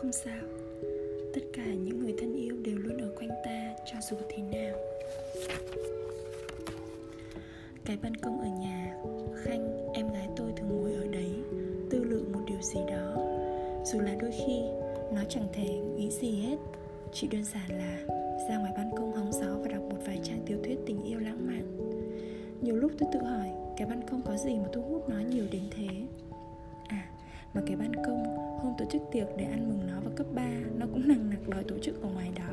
Không sao, tất cả những người thân yêu đều luôn ở quanh ta cho dù thế nào. Cái ban công ở nhà Khanh, em gái tôi thường ngồi ở đấy tư lự một điều gì đó. Dù là đôi khi nó chẳng thể nghĩ gì hết, chỉ đơn giản là ra ngoài ban công hóng gió và đọc một vài trang tiểu thuyết tình yêu lãng mạn. Nhiều lúc tôi tự hỏi cái ban công có gì mà thu hút nó nhiều đến thế. À, mà cái ban công hôm tổ chức tiệc để ăn mừng nó vào cấp 3, nó cũng nằng nặc đòi tổ chức ở ngoài đó.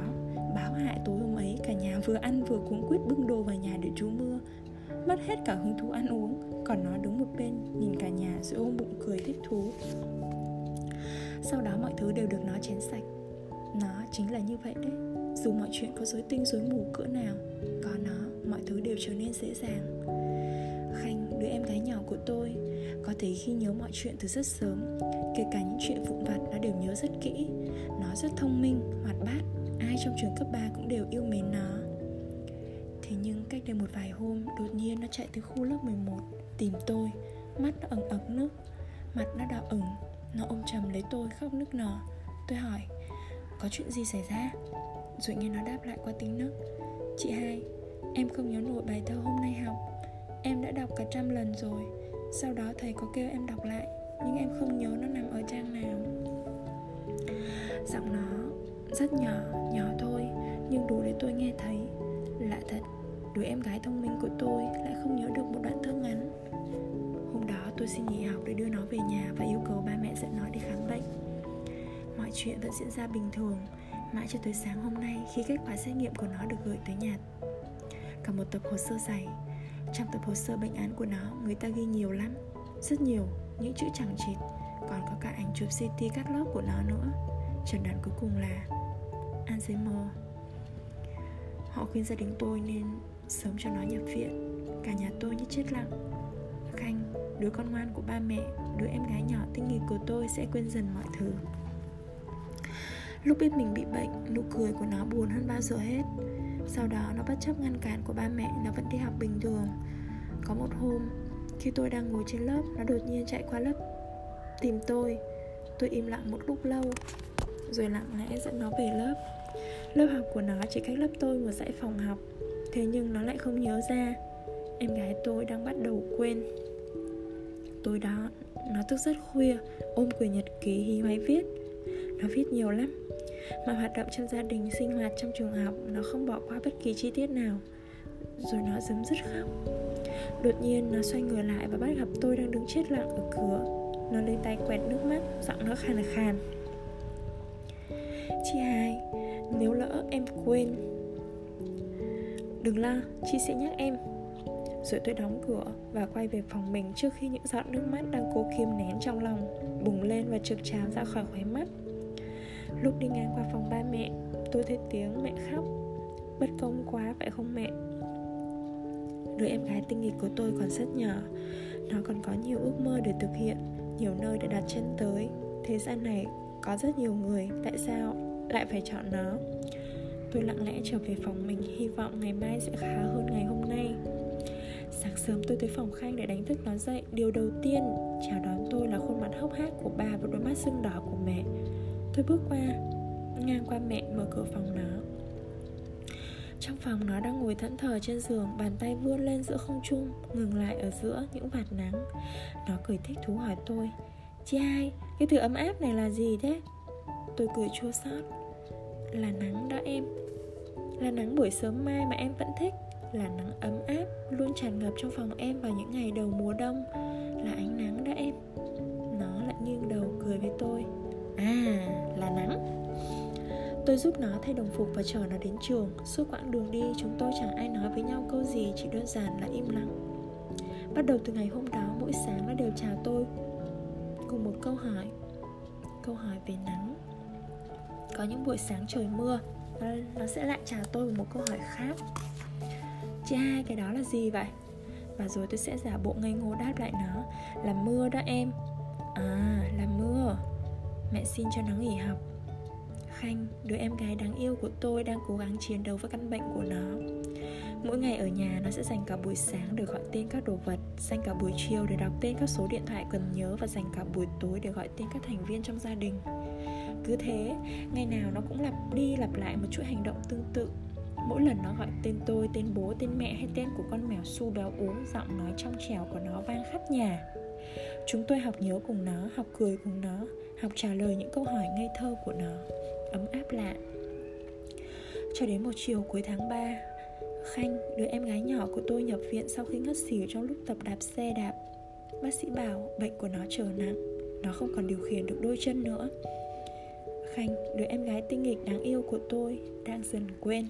Báo hại tối hôm ấy cả nhà vừa ăn vừa cuống quýt bưng đồ vào nhà để trú mưa, mất hết cả hứng thú ăn uống. Còn nó đứng một bên nhìn cả nhà rồi ôm bụng cười thích thú. Sau đó mọi thứ đều được nó chén sạch. Nó chính là như vậy đấy. Dù mọi chuyện có rối tinh rối mù cỡ nào, có nó mọi thứ đều trở nên dễ dàng. Khanh, đứa em gái nhỏ của tôi, có thể khi nhớ mọi chuyện từ rất sớm, kể cả những chuyện vụn vặt nó đều nhớ rất kỹ. Nó rất thông minh, hoạt bát, ai trong trường cấp 3 cũng đều yêu mến nó. Thế nhưng cách đây một vài hôm, đột nhiên nó chạy tới khu lớp 11 tìm tôi. Mắt nó ẩn ẩn nước, mặt nó đỏ ửng. Nó ôm chầm lấy tôi khóc nức nở. Tôi hỏi, có chuyện gì xảy ra? Rồi nghe nó đáp lại qua tiếng nấc. Chị hai, em không nhớ nổi bài thơ hôm nay học. Em đã đọc cả 100 lần rồi. Sau đó thầy có kêu em đọc lại, nhưng em không nhớ nó nằm ở trang nào. Giọng nó rất nhỏ, nhỏ thôi, nhưng đủ để tôi nghe thấy. Lạ thật, đứa em gái thông minh của tôi lại không nhớ được một đoạn thơ ngắn. Hôm đó tôi xin nghỉ học để đưa nó về nhà và yêu cầu ba mẹ dẫn nó đi khám bệnh. Mọi chuyện vẫn diễn ra bình thường, mãi cho tới sáng hôm nay khi kết quả xét nghiệm của nó được gửi tới nhà. Cả một tập hồ sơ dày. Trong tập hồ sơ bệnh án của nó, người ta ghi nhiều lắm, rất nhiều, những chữ chằng chịt. Còn có cả ảnh chụp CT cắt lớp của nó nữa. Chẩn đoán cuối cùng là Alzheimer. Họ khuyên gia đình tôi nên sớm cho nó nhập viện. Cả nhà tôi như chết lặng. Khanh, đứa con ngoan của ba mẹ, đứa em gái nhỏ tinh nghịch của tôi sẽ quên dần mọi thứ. Lúc biết mình bị bệnh, nụ cười của nó buồn hơn bao giờ hết. Sau đó nó bất chấp ngăn cản của ba mẹ, nó vẫn đi học bình thường. Có một hôm, khi tôi đang ngồi trên lớp, nó đột nhiên chạy qua lớp tìm tôi. Tôi im lặng một lúc lâu, rồi lặng lẽ dẫn nó về lớp. Lớp học của nó chỉ cách lớp tôi một dãy phòng học. Thế nhưng nó lại không nhớ ra. Em gái tôi đang bắt đầu quên. Tối đó, nó thức rất khuya, ôm quyển nhật ký hí hoáy viết. Nó viết nhiều lắm. Mà hoạt động trong gia đình, sinh hoạt trong trường học, nó không bỏ qua bất kỳ chi tiết nào. Rồi nó rấm rứt khóc. Đột nhiên nó xoay người lại và bắt gặp tôi đang đứng chết lặng ở cửa. Nó lấy tay quẹt nước mắt, giọng nó khàn khàn. Chị Hai, nếu lỡ em quên, đừng lo, chị sẽ nhắc em. Rồi tôi đóng cửa và quay về phòng mình trước khi những giọt nước mắt đang cố kiềm nén trong lòng bùng lên và trực trào ra khỏi khóe mắt. Lúc đi ngang qua phòng ba mẹ, tôi thấy tiếng mẹ khóc. Bất công quá phải không mẹ? Đứa em gái tinh nghịch của tôi còn rất nhỏ. Nó còn có nhiều ước mơ để thực hiện, nhiều nơi để đặt chân tới. Thế gian này có rất nhiều người, tại sao lại phải chọn nó? Tôi lặng lẽ trở về phòng mình, hy vọng ngày mai sẽ khá hơn ngày hôm nay. Sáng sớm tôi tới phòng Khanh để đánh thức nó dậy. Điều đầu tiên chào đón tôi là khuôn mặt hốc hác của bà và đôi mắt sưng đỏ của mẹ. Tôi bước qua, ngang qua mẹ, mở cửa phòng nó. Trong phòng nó đang ngồi thẫn thờ trên giường, bàn tay vươn lên giữa không trung, ngừng lại ở giữa những vạt nắng. Nó cười thích thú hỏi tôi, chị Hai, cái từ ấm áp này là gì thế? Tôi cười chua xót. Là nắng đó em. Là nắng buổi sớm mai mà em vẫn thích. Là nắng ấm áp luôn tràn ngập trong phòng em vào những ngày đầu mùa đông. Là ánh nắng đó em. Nó lại nghiêng đầu cười với tôi. À, là nắng. Tôi giúp nó thay đồng phục và chở nó đến trường. Suốt quãng đường đi chúng tôi chẳng ai nói với nhau câu gì, chỉ đơn giản là im lặng. Bắt đầu từ ngày hôm đó, mỗi sáng nó đều chào tôi cùng một câu hỏi. Câu hỏi về nắng. Có những buổi sáng trời mưa, nó sẽ lại chào tôi một câu hỏi khác. Chị Hai, cái đó là gì vậy? Và rồi tôi sẽ giả bộ ngây ngô đáp lại nó. Là mưa đó em. À, là mưa. Mẹ xin cho nó nghỉ học. Khanh, đứa em gái đáng yêu của tôi, đang cố gắng chiến đấu với căn bệnh của nó. Mỗi ngày ở nhà nó sẽ dành cả buổi sáng để gọi tên các đồ vật, dành cả buổi chiều để đọc tên các số điện thoại cần nhớ và dành cả buổi tối để gọi tên các thành viên trong gia đình. cứ thế, ngày nào nó cũng lặp đi lặp lại một chuỗi hành động tương tự. Mỗi lần nó gọi tên tôi, tên bố, tên mẹ hay tên của con mèo su béo ú, giọng nói trong trẻo của nó vang khắp nhà. Chúng tôi học nhớ cùng nó, học cười cùng nó, học trả lời những câu hỏi ngây thơ của nó, ấm áp lạ. Cho đến một chiều cuối tháng 3, Khanh, đứa em gái nhỏ của tôi, nhập viện sau khi ngất xỉu trong lúc tập đạp xe đạp. Bác sĩ bảo bệnh của nó trở nặng, nó không còn điều khiển được đôi chân nữa. Khanh, đứa em gái tinh nghịch đáng yêu của tôi, đang dần quên.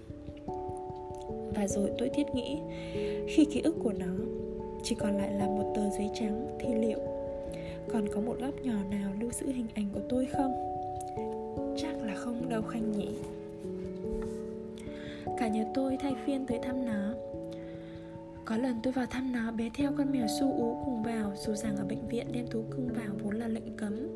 Và rồi tôi thiết nghĩ, khi ký ức của nó chỉ còn lại là một tờ giấy trắng thì liệu còn có một góc nhỏ nào lưu giữ hình ảnh của tôi không? Chắc là không đâu Khanh nhỉ. Cả nhà tôi thay phiên tới thăm nó. Có lần tôi vào thăm nó, bé theo con mèo su ú cùng vào, dù rằng ở bệnh viện đem thú cưng vào vốn là lệnh cấm.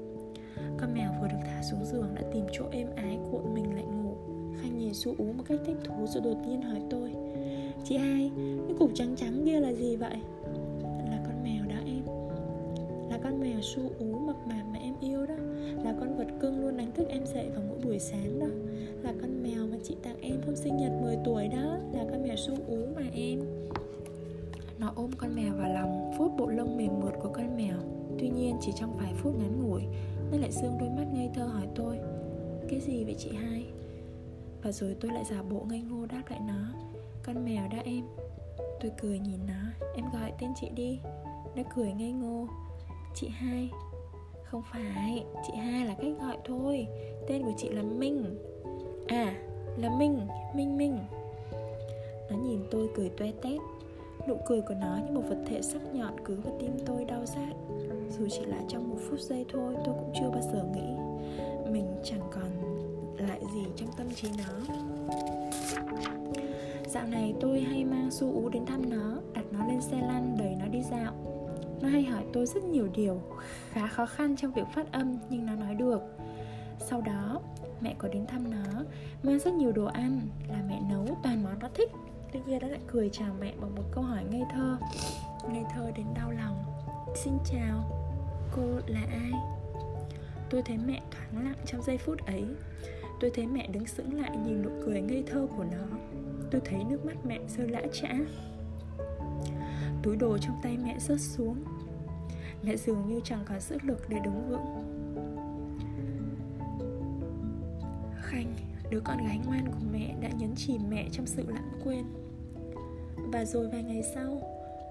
Con mèo vừa được thả xuống giường đã tìm chỗ êm ái cuộn mình lại ngủ. Khanh nhìn su ú một cách thích thú rồi đột nhiên hỏi tôi: "Chị hai, cái cục trắng trắng kia là gì vậy?" "Là con mèo đó em. Là con mèo su ú mập mạp mà em yêu đó. Là con vật cưng luôn đánh thức em dậy vào mỗi buổi sáng đó. Là con mèo mà chị tặng em hôm sinh nhật 10 tuổi đó. Là con mèo su ú mà em." Nó ôm con mèo vào lòng, vuốt bộ lông mềm mượt của con mèo. Tuy nhiên chỉ trong vài phút ngắn ngủi, nó lại dương đôi mắt ngây thơ hỏi tôi: "Cái gì vậy chị hai?" Và rồi tôi lại giả bộ ngây ngô đáp lại nó: "Con mèo đã em." Tôi cười nhìn nó: "Em gọi tên chị đi." Nó cười ngây ngô: "Chị hai." "Không phải, chị hai là cách gọi thôi. Tên của chị là Minh." "À, là Minh, Minh Minh." Nó nhìn tôi cười toe tét. Nụ cười của nó như một vật thể sắc nhọn cứ vào tim tôi đau rát. Dù chỉ là trong một phút giây thôi, tôi cũng chưa bao giờ nghĩ mình chẳng còn lại gì trong tâm trí nó. Dạo này tôi hay mang su ú đến thăm nó, đặt nó lên xe lăn, đẩy nó đi dạo. Nó hay hỏi tôi rất nhiều điều khá khó khăn trong việc phát âm, nhưng nó nói được. Sau đó mẹ có đến thăm nó, mang rất nhiều đồ ăn, là mẹ nấu toàn món nó thích. Tuy nhiên nó lại cười chào mẹ bằng một câu hỏi ngây thơ đến đau lòng: "Xin chào, cô là ai?" Tôi thấy mẹ thoáng lặng trong giây phút ấy. Tôi thấy mẹ đứng sững lại nhìn nụ cười ngây thơ của nó. Tôi thấy nước mắt mẹ rơi lã chã. Túi đồ trong tay mẹ rớt xuống. Mẹ dường như chẳng còn sức lực để đứng vững. Khanh, đứa con gái ngoan của mẹ, đã nhấn chìm mẹ trong sự lãng quên. Và rồi vài ngày sau,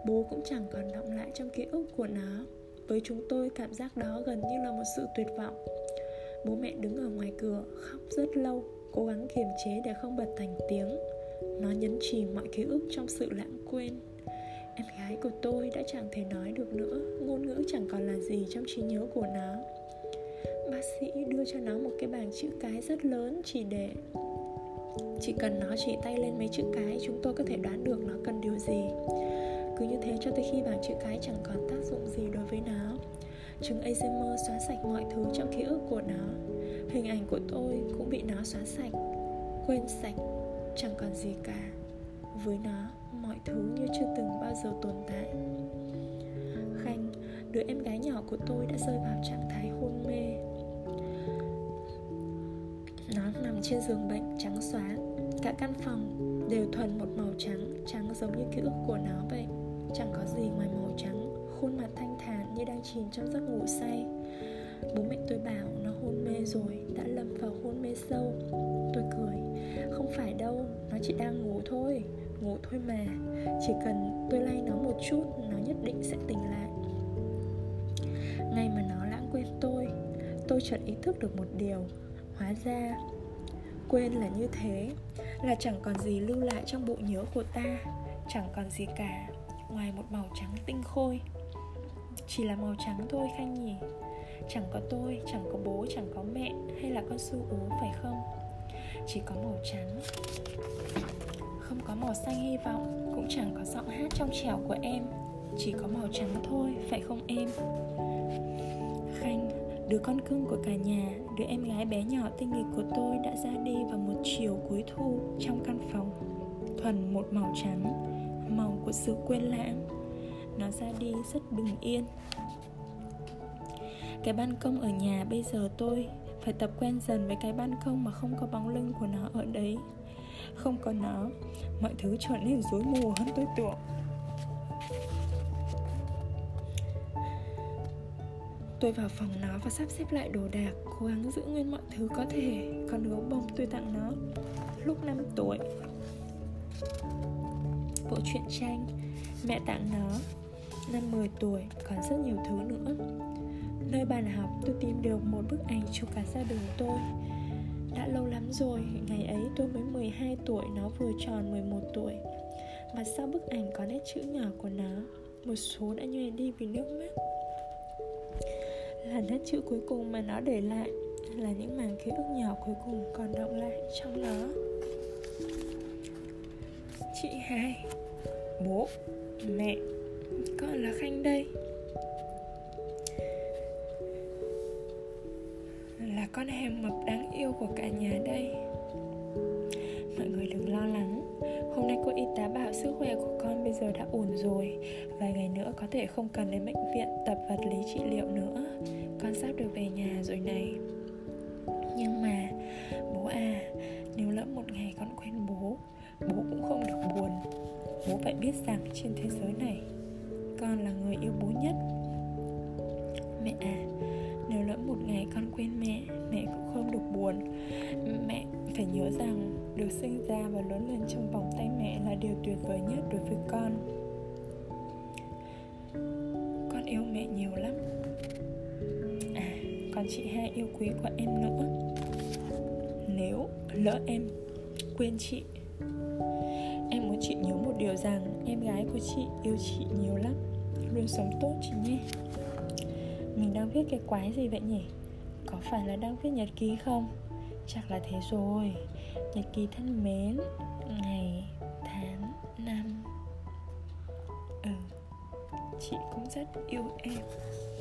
bố cũng chẳng còn đọng lại trong ký ức của nó. Với chúng tôi, cảm giác đó gần như là một sự tuyệt vọng. Bố mẹ đứng ở ngoài cửa khóc rất lâu, cố gắng kiềm chế để không bật thành tiếng. Nó nhấn chìm mọi ký ức trong sự lãng quên. Em gái của tôi đã chẳng thể nói được nữa, ngôn ngữ chẳng còn là gì trong trí nhớ của nó. Bác sĩ đưa cho nó một cái bảng chữ cái rất lớn chỉ cần nó chỉ tay lên mấy chữ cái, chúng tôi có thể đoán được nó cần điều gì. Cứ như thế cho tới khi bảng chữ cái chẳng còn tác dụng gì đối với nó. Chứng Alzheimer xóa sạch mọi thứ trong ký ức của nó. Hình ảnh của tôi cũng bị nó xóa sạch, quên sạch, chẳng còn gì cả. Với nó, mọi thứ như chưa từng bao giờ tồn tại. Khanh, đứa em gái nhỏ của tôi, đã rơi vào trạng thái hôn mê. Nó nằm trên giường bệnh trắng xóa. Cả căn phòng đều thuần một màu trắng, trắng giống như ký ức của nó vậy. Chẳng có gì ngoài màu trắng, khuôn mặt thanh thản như đang chìm trong giấc ngủ say. Bố mẹ tôi bảo nó hôn mê rồi, đã lâm vào hôn mê sâu. Tôi cười: "Không phải đâu, nó chỉ đang ngủ thôi mà. Chỉ cần tôi lay nó một chút, nó nhất định sẽ tỉnh lại." Ngày mà nó lãng quên tôi chợt ý thức được một điều. Hóa ra quên là như thế, là chẳng còn gì lưu lại trong bộ nhớ của ta. Chẳng còn gì cả ngoài một màu trắng tinh khôi. Chỉ là màu trắng thôi Khanh nhỉ. Chẳng có tôi, chẳng có bố, chẳng có mẹ hay là con su ú phải không? Chỉ có màu trắng. Không có màu xanh hy vọng, cũng chẳng có giọng hát trong trẻo của em. Chỉ có màu trắng thôi, phải không em? Khanh, đứa con cưng của cả nhà, đứa em gái bé nhỏ tinh nghịch của tôi, đã ra đi vào một chiều cuối thu trong căn phòng thuần một màu trắng, màu của sự quên lãng. Nó ra đi rất bình yên. Cái ban công ở nhà bây giờ tôi phải tập quen dần với cái ban công mà không có bóng lưng của nó ở đấy. Không có nó, mọi thứ trở nên rối mù hơn tôi tưởng. Tôi vào phòng nó và sắp xếp lại đồ đạc, cố gắng giữ nguyên mọi thứ có thể. Con gấu bông tôi tặng nó lúc 5 tuổi. Bộ truyện tranh mẹ tặng nó năm 10 tuổi, còn rất nhiều thứ nữa. Nơi bàn học tôi tìm được một bức ảnh chụp cả gia đình tôi. Đã lâu lắm rồi, ngày ấy tôi mới 12 tuổi, nó vừa tròn 11 tuổi. Mặt sau bức ảnh có nét chữ nhỏ của nó, một số đã nhòe đi vì nước mắt. Là nét chữ cuối cùng mà nó để lại, là những mảng ký ức nhỏ cuối cùng còn đọng lại trong nó. Chị Hai, bố, mẹ, con là Khanh đây. Là con hèm mập đáng yêu của cả nhà đây. Mọi người đừng lo lắng. Hôm nay cô y tá bảo sức khỏe của con bây giờ đã ổn rồi. Vài ngày nữa có thể không cần đến bệnh viện tập vật lý trị liệu nữa. Con sắp được về nhà rồi này. Nhưng mà bố à, nếu lỡ một ngày con quên bố, bố cũng không được buồn. Bố phải biết rằng trên thế giới này, con là người yêu bố nhất. Mẹ à, nếu lỡ một ngày con quên mẹ, mẹ cũng không được buồn. Mẹ phải nhớ rằng được sinh ra và lớn lên trong vòng tay mẹ là điều tuyệt vời nhất đối với con. Con yêu mẹ nhiều lắm. À, còn chị Hai yêu quý của em nữa. Nếu lỡ em quên chị, em muốn chị nhớ một điều rằng em gái của chị yêu chị nhiều lắm. Luôn sống tốt chị nhé. Mình đang viết cái quái gì vậy nhỉ? Có phải là đang viết nhật ký không? Chắc là thế rồi. Nhật ký thân mến, ngày, tháng, năm. Chị cũng rất yêu em.